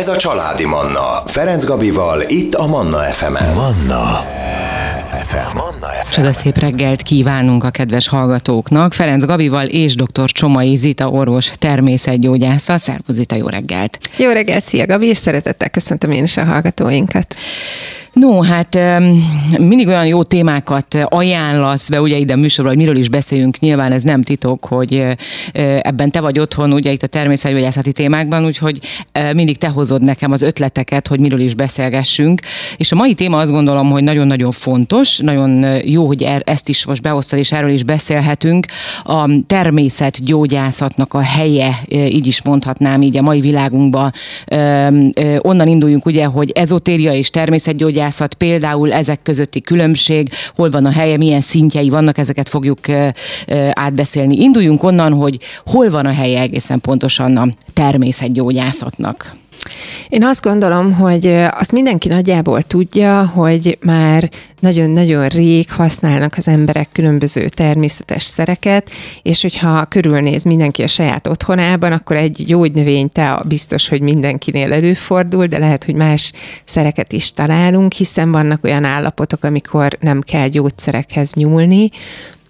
Ez a Családi Manna. Ferenc Gabival, itt a Manna FM-en. Manna FM. Csoda szép reggelt kívánunk a kedves hallgatóknak. Ferenc Gabival és dr. Csomai Zita orvos természetgyógyásszal. Szervusz Zita, jó reggelt! Jó reggelt, szia Gabi, és szeretettel köszöntöm én is a hallgatóinkat. No, hát mindig olyan jó témákat ajánlasz be, ugye ide műsorra, hogy miről is beszéljünk, nyilván ez nem titok, hogy ebben te vagy otthon, ugye itt a természetgyógyászati témákban, úgyhogy mindig te hozod nekem az ötleteket, hogy miről is beszélgessünk. És a mai téma azt gondolom, hogy nagyon-nagyon fontos, nagyon jó, hogy ezt is most behoztad, és erről is beszélhetünk. A természetgyógyászatnak a helye, így is mondhatnám, így a mai világunkban onnan induljunk, ugye, hogy ezotéria és természetgyógyászat, például ezek közötti különbség, hol van a helye, milyen szintjei vannak, ezeket fogjuk átbeszélni. Induljunk onnan, hogy hol van a helye egészen pontosan a természetgyógyászatnak. Én azt gondolom, hogy azt mindenki nagyjából tudja, hogy már nagyon-nagyon rég használnak az emberek különböző természetes szereket, és hogyha körülnéz mindenki a saját otthonában, akkor egy gyógynövény tea biztos, hogy mindenkinél előfordul, de lehet, hogy más szereket is találunk, hiszen vannak olyan állapotok, amikor nem kell gyógyszerekhez nyúlni.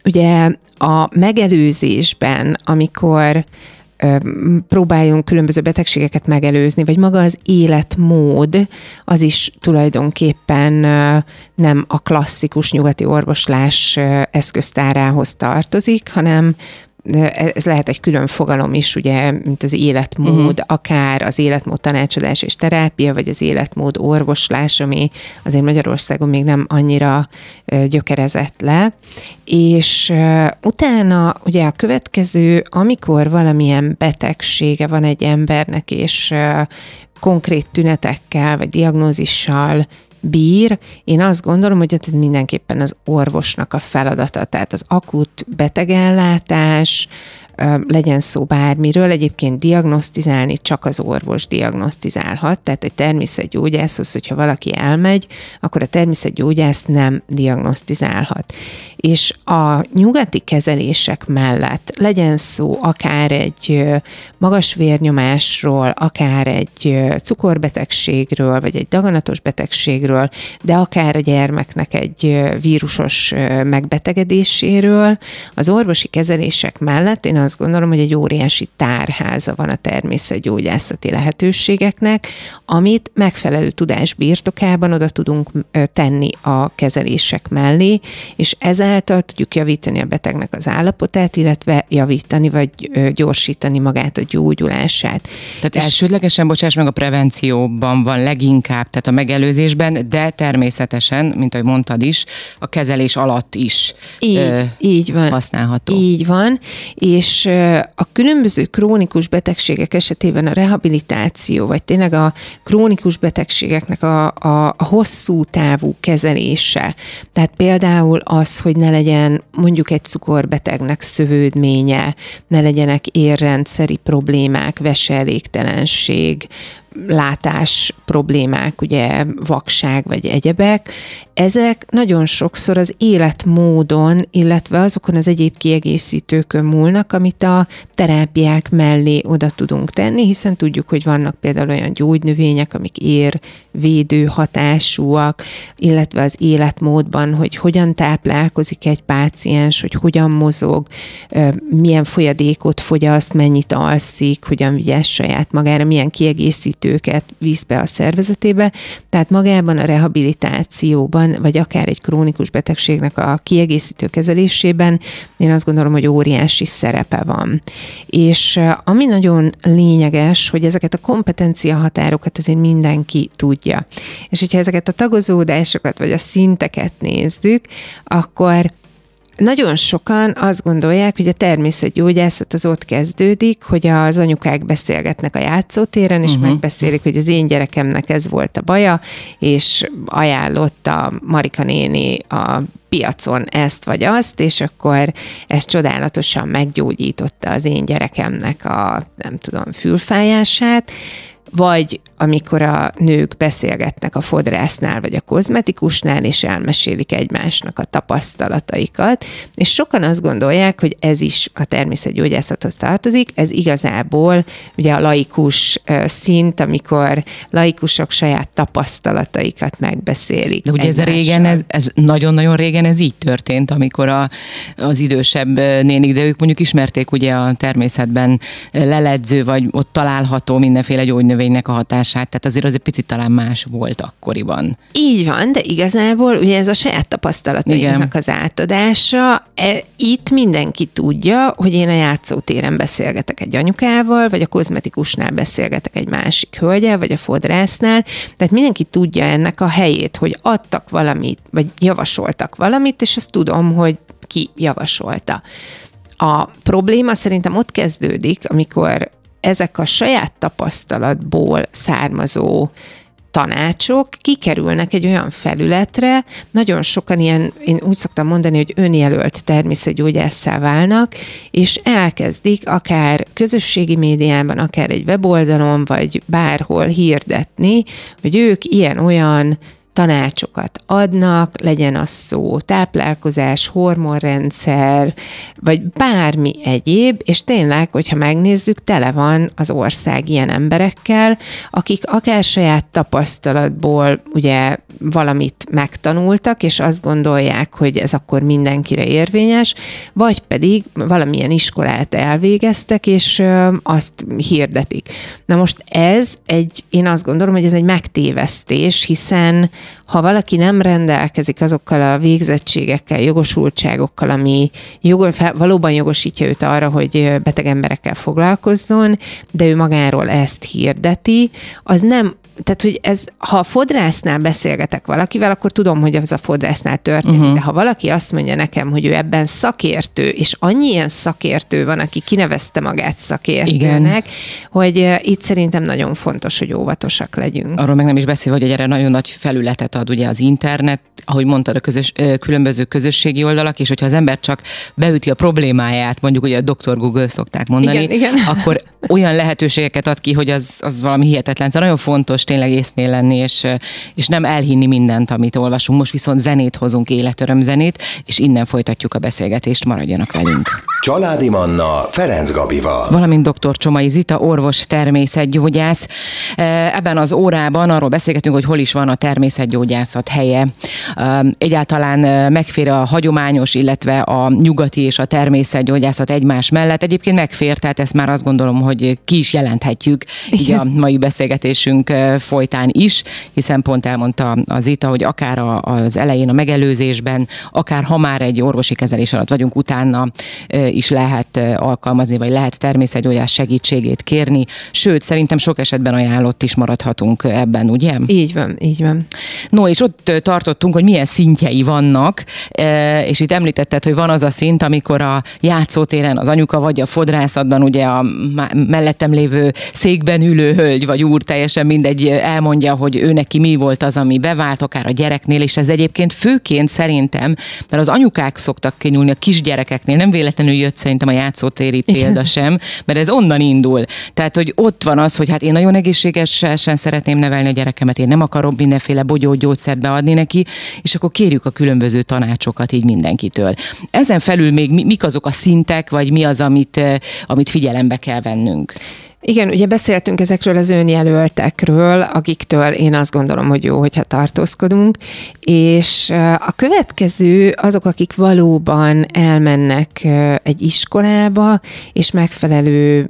Ugye a megelőzésben, amikor próbáljunk különböző betegségeket megelőzni, vagy maga az életmód, az is tulajdonképpen nem a klasszikus nyugati orvoslás eszköztárához tartozik, hanem ez lehet egy külön fogalom is, ugye, mint az életmód, akár az életmód tanácsadás és terápia, vagy az életmód orvoslás, ami azért Magyarországon még nem annyira gyökerezett le. És utána ugye a következő, amikor valamilyen betegsége van egy embernek, és konkrét tünetekkel, vagy diagnózissal bír, én azt gondolom, hogy ez mindenképpen az orvosnak a feladata, tehát az akut betegellátás, legyen szó bármiről, egyébként diagnosztizálni csak az orvos diagnosztizálhat, tehát egy természetgyógyászhoz, hogyha valaki elmegy, akkor a természetgyógyász nem diagnosztizálhat. És a nyugati kezelések mellett legyen szó akár egy magas vérnyomásról, akár egy cukorbetegségről, vagy egy daganatos betegségről, de akár a gyermeknek egy vírusos megbetegedéséről, az orvosi kezelések mellett én azt gondolom, hogy egy óriási tárháza van a természetgyógyászati lehetőségeknek, amit megfelelő tudás birtokában oda tudunk tenni a kezelések mellé, és ezáltal tudjuk javítani a betegnek az állapotát, illetve javítani vagy gyorsítani magát a gyógyulását. Tehát elsődlegesen, bocsáss meg, a prevencióban van leginkább, tehát a megelőzésben, de természetesen, mint ahogy mondtad is, a kezelés alatt is így van, használható. Így van, és a különböző krónikus betegségek esetében a rehabilitáció, vagy tényleg a krónikus betegségeknek a hosszú távú kezelése, tehát például az, hogy ne legyen mondjuk egy cukorbetegnek szövődménye, ne legyenek érrendszeri problémák, veseelégtelenség, látás problémák, ugye vakság vagy egyebek, ezek nagyon sokszor az életmódon, illetve azokon az egyéb kiegészítőkön múlnak, amit a terápiák mellé oda tudunk tenni, hiszen tudjuk, hogy vannak például olyan gyógynövények, amik érvédő hatásúak, illetve az életmódban, hogy hogyan táplálkozik egy páciens, hogy hogyan mozog, milyen folyadékot fogyaszt, mennyit alszik, hogyan vigyáz saját magára, milyen kiegészítő őket visz be a szervezetébe, tehát magában a rehabilitációban, vagy akár egy krónikus betegségnek a kiegészítő kezelésében én azt gondolom, hogy óriási szerepe van. És ami nagyon lényeges, hogy ezeket a kompetencia határokat azért mindenki tudja. És hogyha ezeket a tagozódásokat, vagy a szinteket nézzük, akkor nagyon sokan azt gondolják, hogy a természetgyógyászat az ott kezdődik, hogy az anyukák beszélgetnek a játszótéren, és megbeszélik, hogy az én gyerekemnek ez volt a baja, és ajánlott a Marika néni a piacon ezt vagy azt, és akkor ez csodálatosan meggyógyította az én gyerekemnek a, nem tudom, fülfájását. vagy amikor a nők beszélgetnek a fodrásznál, vagy a kozmetikusnál, és elmesélik egymásnak a tapasztalataikat, és sokan azt gondolják, hogy ez is a természetgyógyászathoz tartozik, ez igazából ugye a laikus szint, amikor laikusok saját tapasztalataikat megbeszélik. De ugye ez régen, ez nagyon-nagyon régen ez így történt, amikor az idősebb nénik, de ők mondjuk ismerték ugye a természetben leledző, vagy ott található mindenféle gyógynövénynek a hatását, tehát azért egy picit talán más volt akkoriban. Így van, de igazából ugye ez a saját tapasztalatainknak az átadása. Itt mindenki tudja, hogy én a játszótéren beszélgetek egy anyukával, vagy a kozmetikusnál beszélgetek egy másik hölgyel, vagy a fodrásznál, tehát mindenki tudja ennek a helyét, hogy adtak valamit, vagy javasoltak valamit, és azt tudom, hogy ki javasolta. A probléma szerintem ott kezdődik, amikor ezek a saját tapasztalatból származó tanácsok kikerülnek egy olyan felületre, nagyon sokan ilyen, én úgy szoktam mondani, hogy önjelölt természetgyógyásszá válnak, és elkezdik akár közösségi médiában, akár egy weboldalon, vagy bárhol hirdetni, hogy ők ilyen-olyan tanácsokat adnak, legyen az szó táplálkozás, hormonrendszer, vagy bármi egyéb, és tényleg, hogyha megnézzük, tele van az ország ilyen emberekkel, akik akár saját tapasztalatból ugye valamit megtanultak, és azt gondolják, hogy ez akkor mindenkire érvényes, vagy pedig valamilyen iskolát elvégeztek, és azt hirdetik. Na most én azt gondolom, hogy ez egy megtévesztés, hiszen ha valaki nem rendelkezik azokkal a végzettségekkel, jogosultságokkal, ami valóban jogosítja őt arra, hogy beteg emberekkel foglalkozzon, de ő magáról ezt hirdeti, az nem, tehát hogy ha a fodrásznál beszélgetek valakivel, akkor tudom, hogy az a fodrásznál történik, de ha valaki azt mondja nekem, hogy ő ebben szakértő, és annyi ilyen szakértő van, aki kinevezte magát szakértőnek, hogy itt szerintem nagyon fontos, hogy óvatosak legyünk. Arról meg nem is beszélve, hogy erre nagyon nagy felületet ad ugye az internet, ahogy mondtad, a különböző közösségi oldalak, és hogyha az ember csak beüti a problémáját, mondjuk ugye a Dr. Google szokták mondani, igen. Akkor olyan lehetőségeket ad ki, hogy az valami hihetetlen. Szóval nagyon fontos tényleg észnél lenni, és nem elhinni mindent, amit olvasunk. Most viszont zenét hozunk, életörömzenét, és innen folytatjuk a beszélgetést, maradjanak velünk. Családi Manna Ferenc Gabival. Valamint Dr. Csomai Zita, orvos természetgyógyász. Ebben az órában arról beszélgetünk, hogy hol is van a természetgyógyászat helye. Egyáltalán megfér a hagyományos, illetve a nyugati és a természetgyógyászat egymás mellett. Egyébként megfér, tehát ezt már azt gondolom, hogy ki is jelenthetjük így a mai beszélgetésünk folytán is, hiszen pont elmondta a Zita, hogy akár az elején a megelőzésben, akár ha már egy orvosi kezelés alatt vagyunk, utána is lehet alkalmazni, vagy lehet természetgyógyász segítségét kérni, sőt, szerintem sok esetben ajánlott is maradhatunk ebben, ugye? Így van, így van. No, és ott tartottunk, hogy milyen szintjei vannak, és itt említetted, hogy van az a szint, amikor a játszótéren az anyuka, vagy a fodrászatban ugye a mellettem lévő székben ülő hölgy, vagy úr, teljesen mindegy, elmondja, hogy ő neki mi volt az, ami bevált, akár a gyereknél, és ez egyébként főként szerintem, mert az anyukák szoktak kinyúlni a kisgyerekeknél, nem véletlenül jött szerintem a játszótéri példa sem, mert ez onnan indul. Tehát, hogy ott van az, hogy hát én nagyon egészségesen szeretném nevelni a gyerekemet, én nem akarom mindenféle bogyógyógyszert beadni neki, és akkor kérjük a különböző tanácsokat így mindenkitől. Ezen felül még mik azok a szintek, vagy mi az, amit figyelembe kell vennünk? Igen, ugye beszéltünk ezekről az önjelöltekről, akiktől én azt gondolom, hogy jó, hogyha tartózkodunk, és a következő azok, akik valóban elmennek egy iskolába, és megfelelő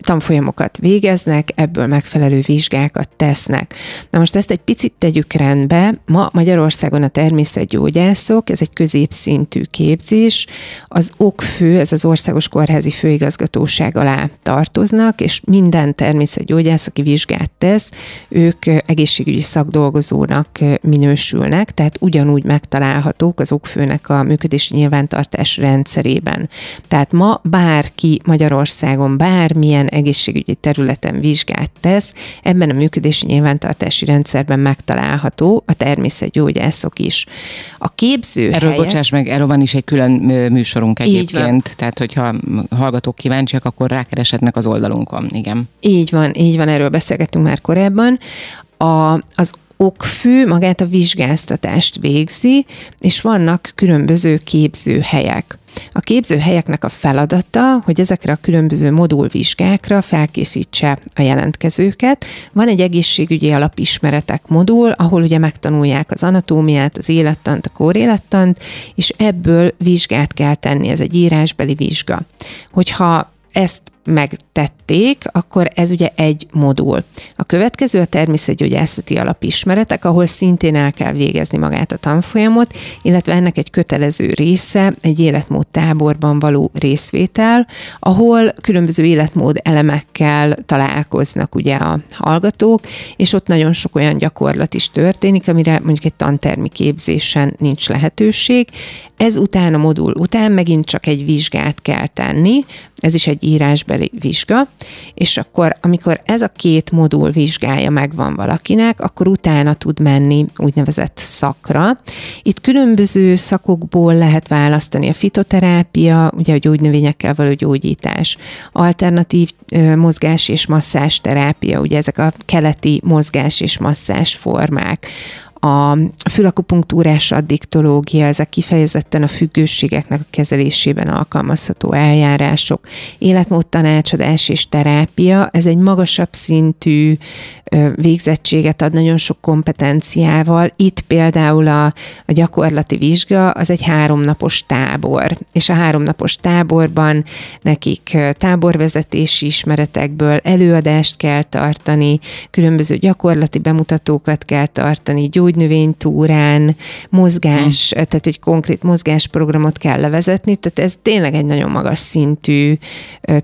tanfolyamokat végeznek, ebből megfelelő vizsgákat tesznek. Na most ezt egy picit tegyük rendbe. Ma Magyarországon a természetgyógyászok, ez egy középszintű képzés, az OKFÜ, ez az Országos Kórházi Főigazgatóság alá tartoznak, és minden természetgyógyász, aki vizsgát tesz, ők egészségügyi szakdolgozónak minősülnek, tehát ugyanúgy megtalálhatók az OKFÜ-nek a működési nyilvántartás rendszerében. Tehát ma bárki Magyarországon bármilyen egészségügyi területen vizsgát tesz, ebben a működési nyilvántartási rendszerben megtalálható a természetgyógyászok is. A képzőhelyek... Erről bocsáss meg, erről van is egy külön műsorunk egyébként, tehát hogyha hallgatók kíváncsiak, akkor rákereshetnek az oldalunkon. van, igen. Így van, erről beszélgettünk már korábban. Az okfű magát a vizsgáztatást végzi, és vannak különböző képzőhelyek. A képzőhelyeknek a feladata, hogy ezekre a különböző modulvizsgákra felkészítse a jelentkezőket. Van egy egészségügyi alapismeretek modul, ahol ugye megtanulják az anatómiát, az élettant, a kórélettant, és ebből vizsgát kell tenni, ez egy írásbeli vizsga. Hogyha ezt megtették, akkor ez ugye egy modul. A következő a természetgyógyászati alapismeretek, ahol szintén el kell végezni magát a tanfolyamot, illetve ennek egy kötelező része, egy életmód táborban való részvétel, ahol különböző életmód elemekkel találkoznak ugye a hallgatók, és ott nagyon sok olyan gyakorlat is történik, amire mondjuk egy tantermi képzésen nincs lehetőség. Ezután a modul után megint csak egy vizsgát kell tenni, ez is egy írásbeli vizsga, és akkor, amikor ez a két modul vizsgája megvan valakinek, akkor utána tud menni úgynevezett szakra. Itt különböző szakokból lehet választani: a fitoterápia, ugye a gyógynövényekkel való gyógyítás, alternatív mozgás és masszás terápia, ugye ezek a keleti mozgás és masszás formák, a fülakupunktúrás addiktológia, ezek kifejezetten a függőségeknek a kezelésében alkalmazható eljárások, életmód tanácsadás és terápia, ez egy magasabb szintű végzettséget ad nagyon sok kompetenciával. Itt például a gyakorlati vizsga, az egy 3 napos tábor, és a 3 napos táborban nekik táborvezetési ismeretekből előadást kell tartani, különböző gyakorlati bemutatókat kell tartani, gyógynövénytúrán, mozgás, tehát egy konkrét mozgásprogramot kell levezetni, tehát ez tényleg egy nagyon magas szintű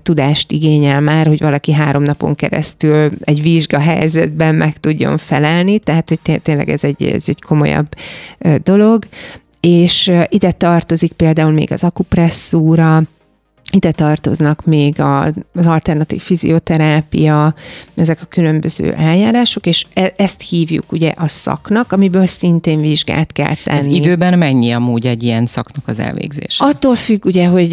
tudást igényel már, hogy valaki 3 napon keresztül egy vizsgahelyzetben meg tudjon felelni, tehát hogy tényleg ez egy komolyabb dolog, és ide tartozik például még az akupresszúra, ide tartoznak még az alternatív fizioterápia, ezek a különböző eljárások, és ezt hívjuk ugye a szaknak, amiből szintén vizsgát kell tenni. Ez időben mennyi amúgy egy ilyen szaknak az elvégzése? Attól függ ugye, hogy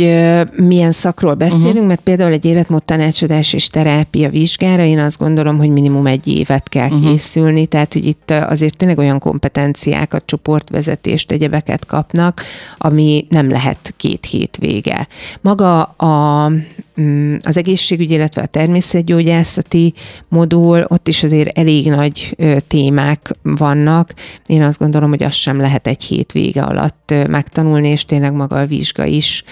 milyen szakról beszélünk, mert például egy életmód tanácsadás és terápia vizsgára én azt gondolom, hogy minimum 1 évet kell készülni, tehát hogy itt azért tényleg olyan kompetenciákat, csoportvezetést, egyebeket kapnak, ami nem lehet 2 hétvége. Maga az egészségügyi, illetve a természetgyógyászati modul, ott is azért elég nagy témák vannak. Én azt gondolom, hogy azt sem lehet 1 hétvége alatt megtanulni, és tényleg maga a vizsga is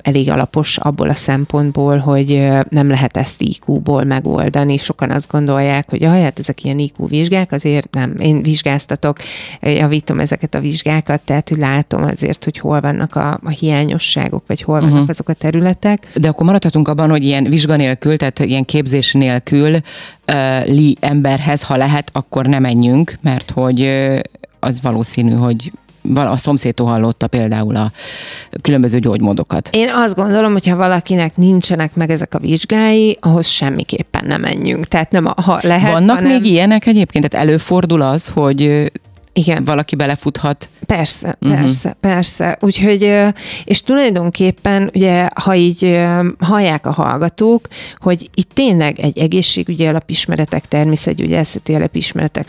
elég alapos abból a szempontból, hogy nem lehet ezt IQ-ból megoldani. Sokan azt gondolják, hogy hát ezek ilyen IQ vizsgák, azért nem. Én vizsgáztatok, javítom ezeket a vizsgákat, tehát hogy látom azért, hogy hol vannak a hiányosságok, vagy hol vannak azok a területek. De akkor maradhatunk abban, hogy ilyen vizsga nélkül, tehát ilyen képzés nélkül emberhez, ha lehet, akkor ne menjünk, mert hogy az valószínű, hogy a szomszédtól hallotta például a különböző gyógymódokat. Én azt gondolom, hogy ha valakinek nincsenek meg ezek a vizsgái, ahhoz semmiképpen ne menjünk. Tehát nem, ha lehet. Vannak még ilyenek egyébként? Tehát előfordul az, hogy igen, valaki belefuthat. Persze, persze. Úgyhogy, és tulajdonképpen, ugye, ha így hallják a hallgatók, hogy itt tényleg egy egészségügyi alapismeretek, természetgyógyászati alapismeretek,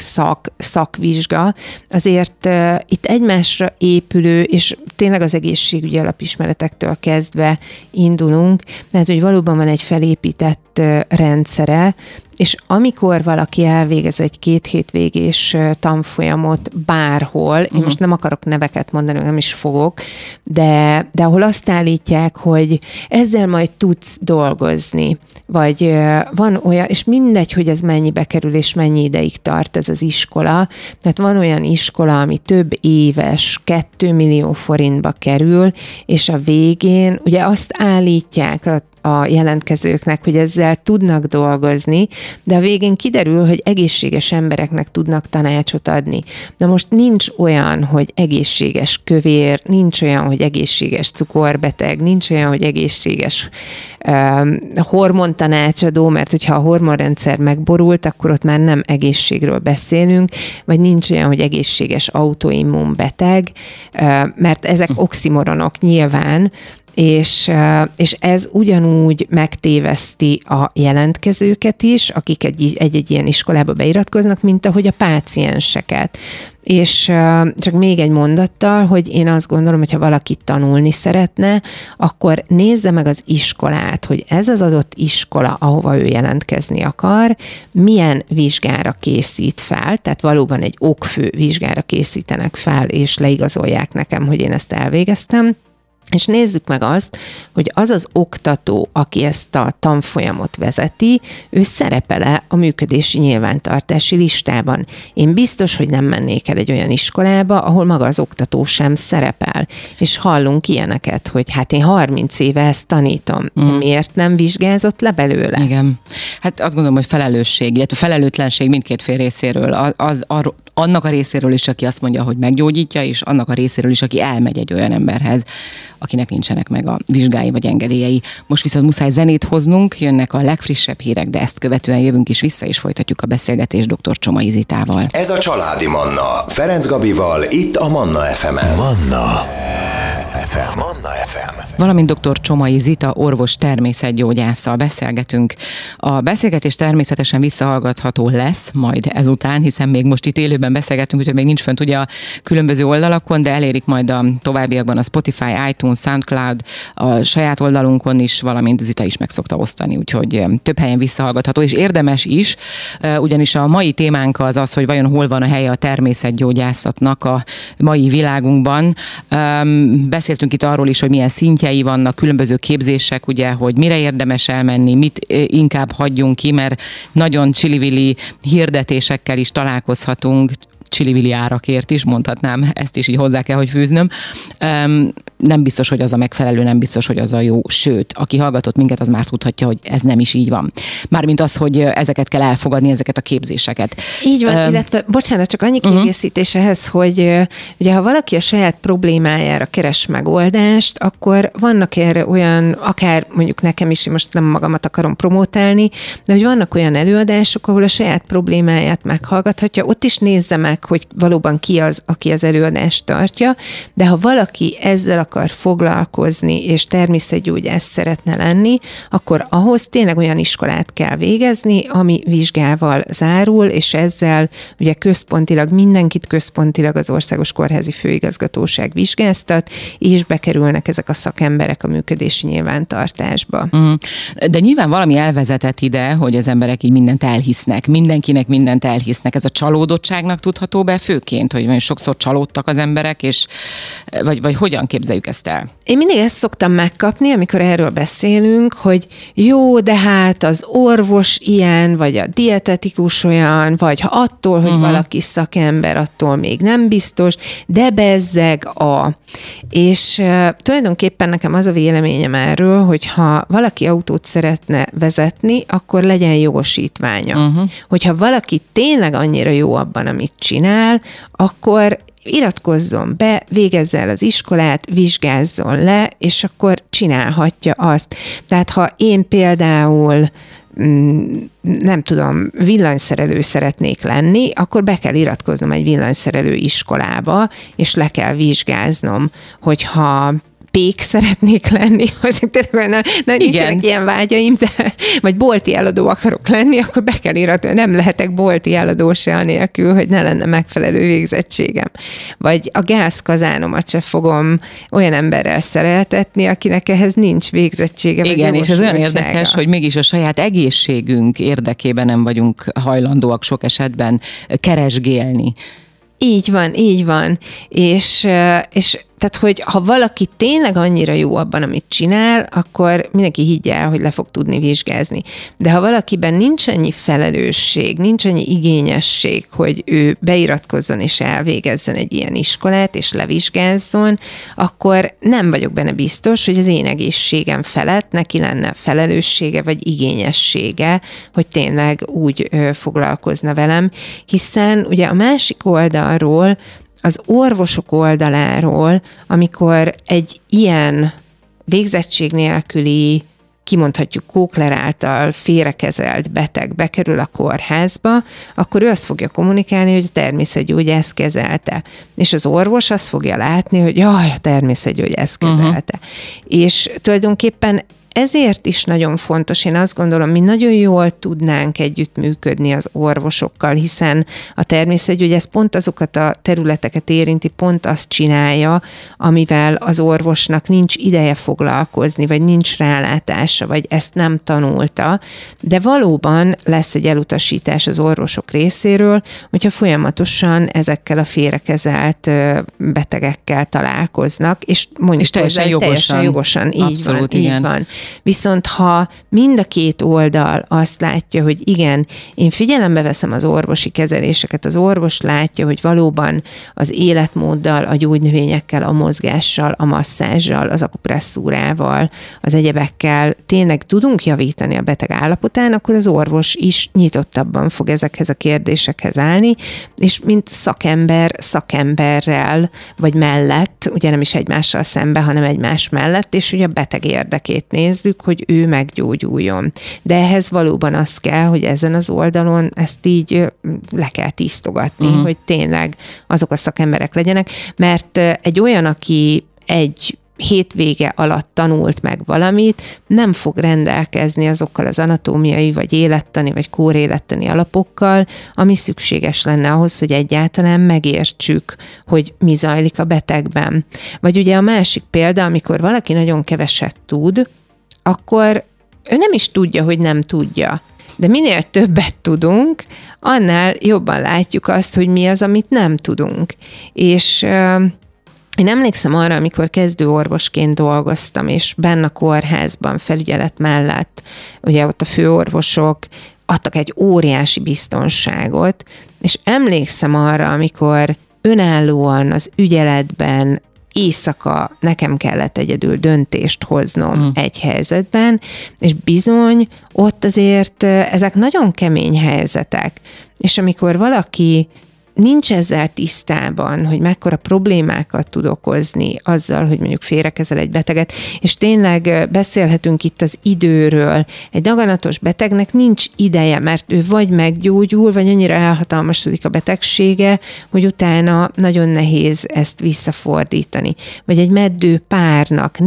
szakvizsga, azért itt egymásra épülő, és tényleg az egészségügyi alapismeretektől kezdve indulunk, tehát, hogy valóban van egy felépített rendszere, és amikor valaki elvégez egy 2 hétvégés tanfolyamot bárhol, én most nem akarok neveket mondani, nem is fogok, de ahol azt állítják, hogy ezzel majd tudsz dolgozni, vagy van olyan, és mindegy, hogy ez mennyibe kerül, és mennyi ideig tart ez az iskola, tehát van olyan iskola, ami több éves, 2 millió forintba kerül, és a végén ugye azt állítják a jelentkezőknek, hogy ezzel tudnak dolgozni, de a végén kiderül, hogy egészséges embereknek tudnak tanácsot adni. Na most nincs olyan, hogy egészséges kövér, nincs olyan, hogy egészséges cukorbeteg, nincs olyan, hogy egészséges hormontanácsadó, mert hogyha a hormonrendszer megborult, akkor ott már nem egészségről beszélünk, vagy nincs olyan, hogy egészséges autoimmun beteg, mert ezek oximoronok nyilván, És ez ugyanúgy megtéveszti a jelentkezőket is, akik egy-egy ilyen iskolába beiratkoznak, mint ahogy a pácienseket. És csak még egy mondattal, hogy én azt gondolom, hogy ha valaki tanulni szeretne, akkor nézze meg az iskolát, hogy ez az adott iskola, ahova ő jelentkezni akar, milyen vizsgára készít fel, tehát valóban egy okfő vizsgára készítenek fel, és leigazolják nekem, hogy én ezt elvégeztem. És nézzük meg azt, hogy az az oktató, aki ezt a tanfolyamot vezeti, ő szerepele a működési nyilvántartási listában. Én biztos, hogy nem mennék el egy olyan iskolába, ahol maga az oktató sem szerepel. És hallunk ilyeneket, hogy hát én 30 éve ezt tanítom. Miért nem vizsgázott le belőle? Igen. Hát azt gondolom, hogy felelősség, illetve felelőtlenség mindkét fél részéről. Annak a részéről is, aki azt mondja, hogy meggyógyítja, és annak a részéről is, aki elmegy egy olyan emberhez, akinek nincsenek meg a vizsgái vagy engedélyei. Most viszont muszáj zenét hoznunk, jönnek a legfrissebb hírek, de ezt követően jövünk is vissza, és folytatjuk a beszélgetést dr. Csomai Zitával. Ez a Családi Manna, Ferenc Gabival, itt a Manna FM-en. Manna FM. Manna FM. Valamint dr. Csomai Zita, orvos természetgyógyásszal beszélgetünk. A beszélgetés természetesen visszahallgatható lesz majd ezután, hiszen még most itt élőben beszélgetünk, úgyhogy még nincs fönt ugye a különböző oldalakon, de elérik majd a továbbiakban a Spotify, iTunes, SoundCloud, a saját oldalunkon is, valamint Zita is meg szokta osztani, úgyhogy több helyen visszahallgatható, és érdemes is, ugyanis a mai témánk az az, hogy vajon hol van a helye a természetgyógyászatnak a mai világunkban. Beszéltünk itt arról is, hogy milyen szintjei vannak, különböző képzések, ugye, hogy mire érdemes elmenni, mit inkább hagyjunk ki, mert nagyon csili-vili hirdetésekkel is találkozhatunk, csili-vili árakért is, mondhatnám, ezt is így hozzá kell, hogy fűznöm. Nem biztos, hogy az a megfelelő, nem biztos, hogy az a jó, sőt, aki hallgatott minket, az már tudhatja, hogy ez nem is így van. Mármint az, hogy ezeket kell elfogadni, ezeket a képzéseket. Így van, illetve, bocsánat, csak annyi kiegészítés ehhez, hogy ugye, ha valaki a saját problémájára keres megoldást, akkor vannak erre olyan, akár mondjuk nekem is, most nem magamat akarom promotálni, de hogy vannak olyan előadások, ahol a saját problémáját meghallgathatja, ott is nézze meg, hogy valóban ki az, aki az előadást tartja, de ha valaki ezzel akar foglalkozni, és természetgyógyász szeretne lenni, akkor ahhoz tényleg olyan iskolát kell végezni, ami vizsgával zárul, és ezzel ugye központilag, mindenkit központilag az Országos Kórházi Főigazgatóság vizsgáztat, és bekerülnek ezek a szakemberek a működési nyilvántartásba. De nyilván valami elvezetett ide, hogy az emberek így mindent elhisznek, mindenkinek mindent elhisznek. Ez a csalódottságnak tudható be főként, hogy sokszor csalódtak az emberek, és vagy hogyan képzeljük ezt el? Én mindig ezt szoktam megkapni, amikor erről beszélünk, hogy jó, de hát az orvos ilyen, vagy a dietetikus olyan, vagy ha attól, hogy valaki szakember, attól még nem biztos, de bezzeg a... És tulajdonképpen nekem az a véleményem erről, hogy ha valaki autót szeretne vezetni, akkor legyen jogosítványa. Hogyha valaki tényleg annyira jó abban, amit csinál, akkor iratkozzon be, végezze el az iskolát, vizsgázzon le, és akkor csinálhatja azt. Tehát ha én például nem tudom, villanyszerelő szeretnék lenni, akkor be kell iratkoznom egy villanyszerelő iskolába, és le kell vizsgáznom, hogyha pék szeretnék lenni, hogy tényleg nincsenek ilyen vágyaim, de vagy bolti eladó akarok lenni, akkor be kell iratni, nem lehetek bolti eladó se anélkül, hogy ne lenne megfelelő végzettségem. Vagy a gázkazánomat se fogom olyan emberrel szereltetni, akinek ehhez nincs végzettsége. Igen, és ez olyan érdekes, hogy mégis a saját egészségünk érdekében nem vagyunk hajlandóak sok esetben keresgélni. Így van, így van. És tehát, hogy ha valaki tényleg annyira jó abban, amit csinál, akkor mindenki higgye el, hogy le fog tudni vizsgázni. De ha valakiben nincs annyi felelősség, nincs annyi igényesség, hogy ő beiratkozzon és elvégezzen egy ilyen iskolát, és levizsgázzon, akkor nem vagyok benne biztos, hogy az én egészségem felett neki lenne felelőssége vagy igényessége, hogy tényleg úgy foglalkozna velem. Hiszen ugye a másik oldalról, az orvosok oldaláról, amikor egy ilyen végzettség nélküli kimondhatjuk Kókler által félrekezelt beteg bekerül a kórházba, akkor ő azt fogja kommunikálni, hogy a természetgyógyász kezelte. És az orvos azt fogja látni, hogy jaj, a természetgyógyász kezelte. Uh-huh. És tulajdonképpen ezért is nagyon fontos, én azt gondolom, mi nagyon jól tudnánk együttműködni az orvosokkal, hiszen a természetgyógyász pont azokat a területeket érinti, pont azt csinálja, amivel az orvosnak nincs ideje foglalkozni, vagy nincs rálátása, vagy ezt nem tanulta, de valóban lesz egy elutasítás az orvosok részéről, hogyha folyamatosan ezekkel a félrekezelt betegekkel találkoznak, és mondjuk és teljesen jogosan. Így van. Viszont ha mind a két oldal azt látja, hogy igen, én figyelembe veszem az orvosi kezeléseket, az orvos látja, hogy valóban az életmóddal, a gyógynövényekkel, a mozgással, a masszázsal, az akupresszúrával, az egyebekkel tényleg tudunk javítani a beteg állapotán, akkor az orvos is nyitottabban fog ezekhez a kérdésekhez állni, és mint szakember szakemberrel, vagy mellett, ugye nem is egymással szembe, hanem egymás mellett, és ugye a beteg érdekét nézzük, hogy ő meggyógyuljon. De ehhez valóban az kell, hogy ezen az oldalon ezt így le kell tisztogatni, hogy tényleg azok a szakemberek legyenek, mert egy olyan, aki egy hétvége alatt tanult meg valamit, nem fog rendelkezni azokkal az anatómiai, vagy élettani, vagy kórélettani alapokkal, ami szükséges lenne ahhoz, hogy egyáltalán megértsük, hogy mi zajlik a betegben. Vagy ugye a másik példa, amikor valaki nagyon keveset tud, akkor ő nem is tudja, hogy nem tudja. De minél többet tudunk, annál jobban látjuk azt, hogy mi az, amit nem tudunk. És én emlékszem arra, amikor kezdő orvosként dolgoztam, és benn a kórházban felügyelet mellett, ugye ott a főorvosok adtak egy óriási biztonságot, és emlékszem arra, amikor önállóan az ügyeletben éjszaka nekem kellett egyedül döntést hoznom egy helyzetben, és bizony ott azért ezek nagyon kemény helyzetek. És amikor valaki nincs ezzel tisztában, hogy mekkora problémákat tud okozni azzal, hogy mondjuk félrekezel egy beteget, és tényleg beszélhetünk itt az időről. Egy daganatos betegnek nincs ideje, mert ő vagy meggyógyul, vagy annyira elhatalmasodik a betegsége, hogy utána nagyon nehéz ezt visszafordítani. Vagy egy meddő párnak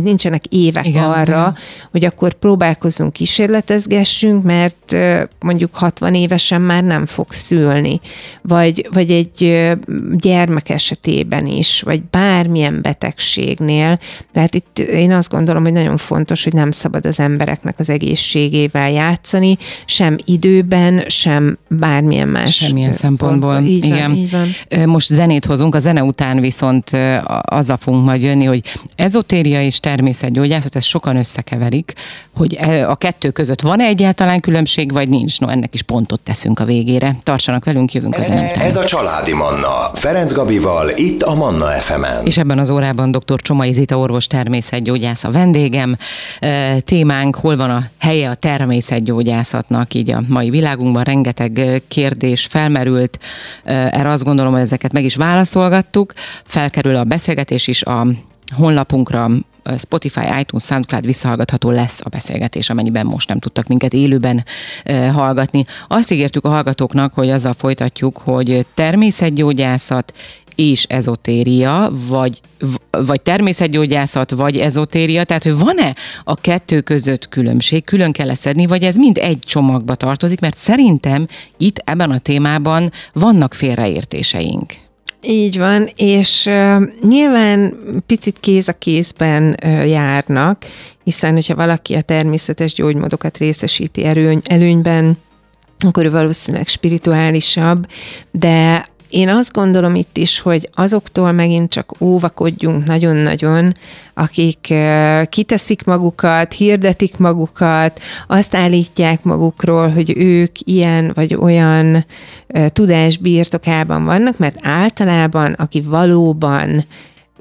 nincsenek évek igen, arra, igen, hogy akkor próbálkozzunk, kísérletezgessünk, mert mondjuk 60 évesen már nem fog szülni, vagy egy gyermek esetében is, vagy bármilyen betegségnél. Tehát itt én azt gondolom, hogy nagyon fontos, hogy nem szabad az embereknek az egészségével játszani, sem időben, sem bármilyen más. Semmilyen szempontból. Így van. Most zenét hozunk, a zene után viszont azzal fogunk majd jönni, hogy ezotéria és természetgyógyászat, ezt sokan összekeverik, hogy a kettő között van-e egyáltalán különbség, vagy nincs? No, ennek is pontot teszünk a végére. Tartsanak velünk, jövünk az után. Ez a Családi Manna, Ferenc Gabival, itt a Manna FM-en. És ebben az órában dr. Csomai Zita orvos természetgyógyász a vendégem. Témánk, hol van a helye a természetgyógyászatnak így a mai világunkban. Rengeteg kérdés felmerült. Erre azt gondolom, hogy ezeket meg is válaszolgattuk. Felkerül a beszélgetés is a honlapunkra, Spotify, iTunes, SoundCloud visszahallgatható lesz a beszélgetés, amennyiben most nem tudtak minket élőben hallgatni. Azt ígértük a hallgatóknak, hogy azzal folytatjuk, hogy természetgyógyászat és ezotéria, vagy természetgyógyászat, vagy ezotéria, tehát hogy van-e a kettő között különbség, külön kell leszedni, vagy ez mind egy csomagba tartozik, mert szerintem itt ebben a témában vannak félreértéseink. Így van, és nyilván picit kéz a kézben járnak, hiszen hogyha valaki a természetes gyógymódokat részesíti előnyben, akkor ő valószínűleg spirituálisabb, de én azt gondolom itt is, hogy azoktól megint csak óvakodjunk nagyon-nagyon, akik kiteszik magukat, hirdetik magukat, azt állítják magukról, hogy ők ilyen vagy olyan tudás birtokában vannak, mert általában, aki valóban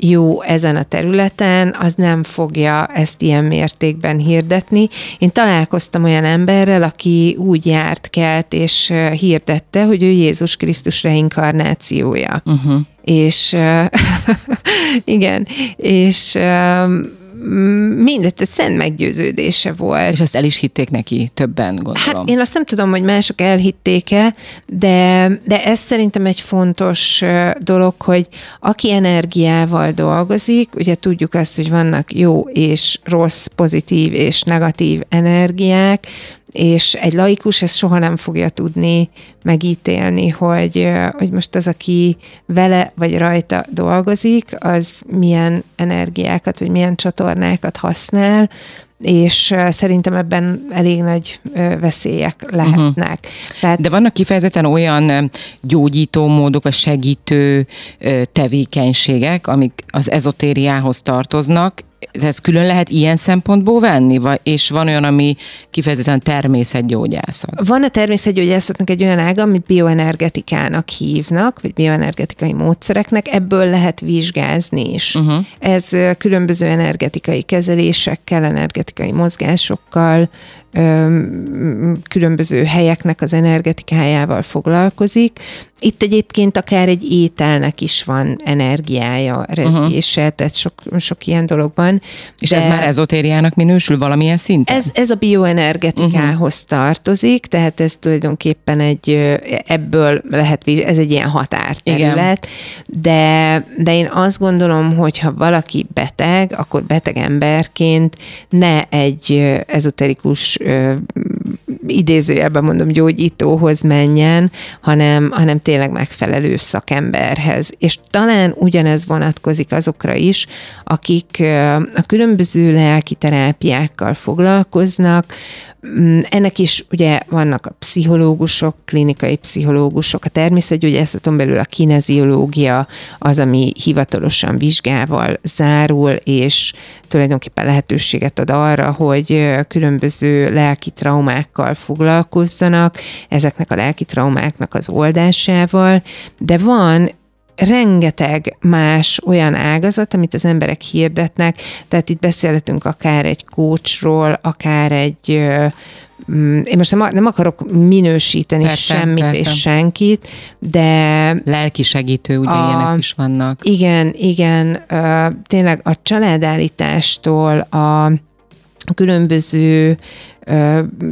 jó ezen a területen, az nem fogja ezt ilyen mértékben hirdetni. Én találkoztam olyan emberrel, aki úgy járt, kelt, és hirdette, hogy ő Jézus Krisztus reinkarnációja. És igen, és mindent, szent meggyőződése volt. És ezt el is hitték neki többen, gondolom. Hát én azt nem tudom, hogy mások elhitték-e, de ez szerintem egy fontos dolog, hogy aki energiával dolgozik, ugye tudjuk azt, hogy vannak jó és rossz, pozitív és negatív energiák, és egy laikus ezt soha nem fogja tudni megítélni, hogy most az, aki vele vagy rajta dolgozik, az milyen energiákat, vagy milyen csatornákat használ, és szerintem ebben elég nagy veszélyek lehetnek. Uh-huh. De vannak kifejezetten olyan gyógyító módok, vagy segítő tevékenységek, amik az ezotériához tartoznak. Tehát külön lehet ilyen szempontból venni, és van olyan, ami kifejezetten természetgyógyászat. Van a természetgyógyászatnak egy olyan ága, amit bioenergetikának hívnak, vagy bioenergetikai módszereknek, ebből lehet vizsgázni is. Uh-huh. Ez különböző energetikai kezelésekkel, energetikai mozgásokkal, különböző helyeknek az energetikájával foglalkozik. Itt egyébként akár egy ételnek is van energiája, rezgése, uh-huh. tehát sok ilyen dologban. És ez már ezotériának minősül valamilyen szinten? Ez a bioenergetikához uh-huh. tartozik, tehát ez tulajdonképpen ebből lehet, ez egy ilyen határterület, de én azt gondolom, hogy ha valaki beteg, akkor beteg emberként ne egy ezoterikus idézőjelben mondom, gyógyítóhoz menjen, hanem tényleg megfelelő szakemberhez. És talán ugyanez vonatkozik azokra is, akik a különböző lelki terápiákkal foglalkoznak. Ennek is ugye vannak a pszichológusok, klinikai pszichológusok, a természetgyógyászaton belül a kineziológia az, ami hivatalosan vizsgával zárul, és tulajdonképpen lehetőséget ad arra, hogy különböző lelki traumákkal foglalkozzanak, ezeknek a lelki traumáknak az oldásával, de van rengeteg más olyan ágazat, amit az emberek hirdetnek, tehát itt beszélhetünk akár egy coachról, akár egy, én most nem akarok minősíteni semmit és senkit, de... Lelki segítő, ugye ilyenek is vannak. Igen, tényleg a családállítástól a különböző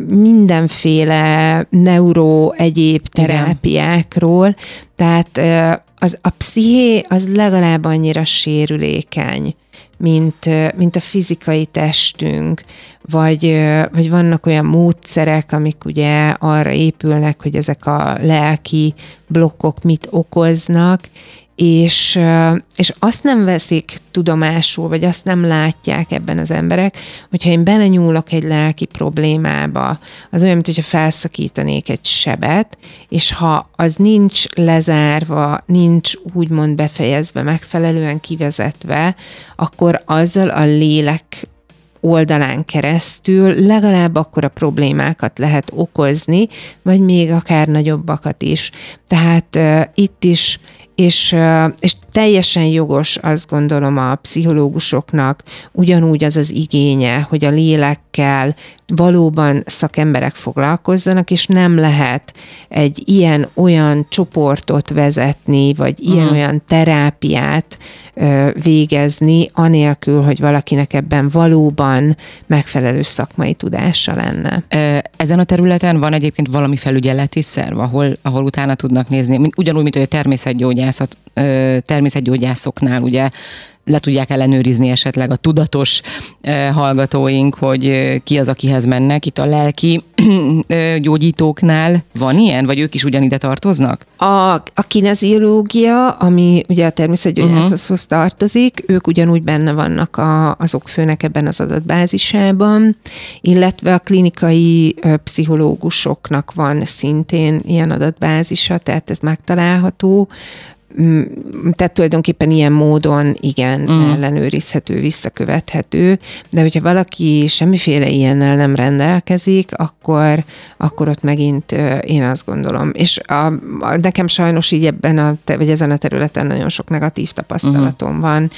mindenféle neuro egyéb terápiákról, tehát a psziché az legalább annyira sérülékeny, mint a fizikai testünk, vagy vannak olyan módszerek, amik ugye arra épülnek, hogy ezek a lelki blokkok mit okoznak, és azt nem veszik tudomásul, vagy azt nem látják ebben az emberek, hogyha én belenyúlok egy lelki problémába, az olyan, mint hogyha felszakítanék egy sebet, és ha az nincs lezárva, nincs úgymond befejezve, megfelelően kivezetve, akkor azzal a lélek oldalán keresztül legalább akkora problémákat lehet okozni, vagy még akár nagyobbakat is. Tehát itt is és teljesen jogos, azt gondolom, a pszichológusoknak ugyanúgy az az igénye, hogy a lélekkel valóban szakemberek foglalkozzanak, és nem lehet egy ilyen-olyan csoportot vezetni, vagy ilyen-olyan terápiát végezni, anélkül, hogy valakinek ebben valóban megfelelő szakmai tudása lenne. Ezen a területen van egyébként valami felügyeleti szerv, ahol utána tudnak nézni, ugyanúgy, mint a természetgyógyászoknál ugye le tudják ellenőrizni esetleg a tudatos hallgatóink, hogy ki az, akihez mennek. Itt a lelki gyógyítóknál van ilyen, vagy ők is ugyanide tartoznak? A kineziológia, ami ugye a természetgyógyászhoz uh-huh. tartozik, ők ugyanúgy benne vannak az okfőnek ebben az adatbázisában, illetve a klinikai pszichológusoknak van szintén ilyen adatbázisa, tehát ez megtalálható. Tehát tulajdonképpen ilyen módon ellenőrizhető, visszakövethető, de hogyha valaki semmiféle ilyennel nem rendelkezik, akkor ott megint én azt gondolom. És nekem sajnos így ezen a területen nagyon sok negatív tapasztalatom uh-huh. van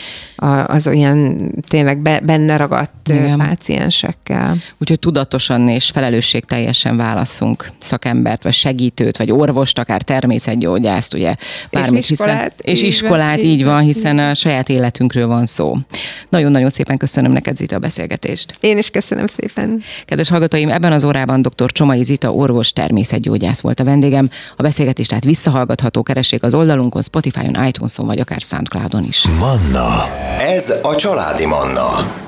az olyan tényleg benne ragadt igen. páciensekkel. Úgyhogy tudatosan és felelősségteljesen válasszunk szakembert, vagy segítőt, vagy orvost, akár természetgyógyászt, ugye bármit iskolát. És iskolát, így van, hiszen a saját életünkről van szó. Nagyon-nagyon szépen köszönöm neked, Zita, a beszélgetést. Én is köszönöm szépen. Kedves hallgatóim, ebben az órában dr. Csomai Zita orvos természetgyógyász volt a vendégem. A beszélgetés tehát visszahallgatható, keressék az oldalunkon, Spotify-on, iTunes-on vagy akár SoundCloud-on is. Manna. Ez a Családi Manna.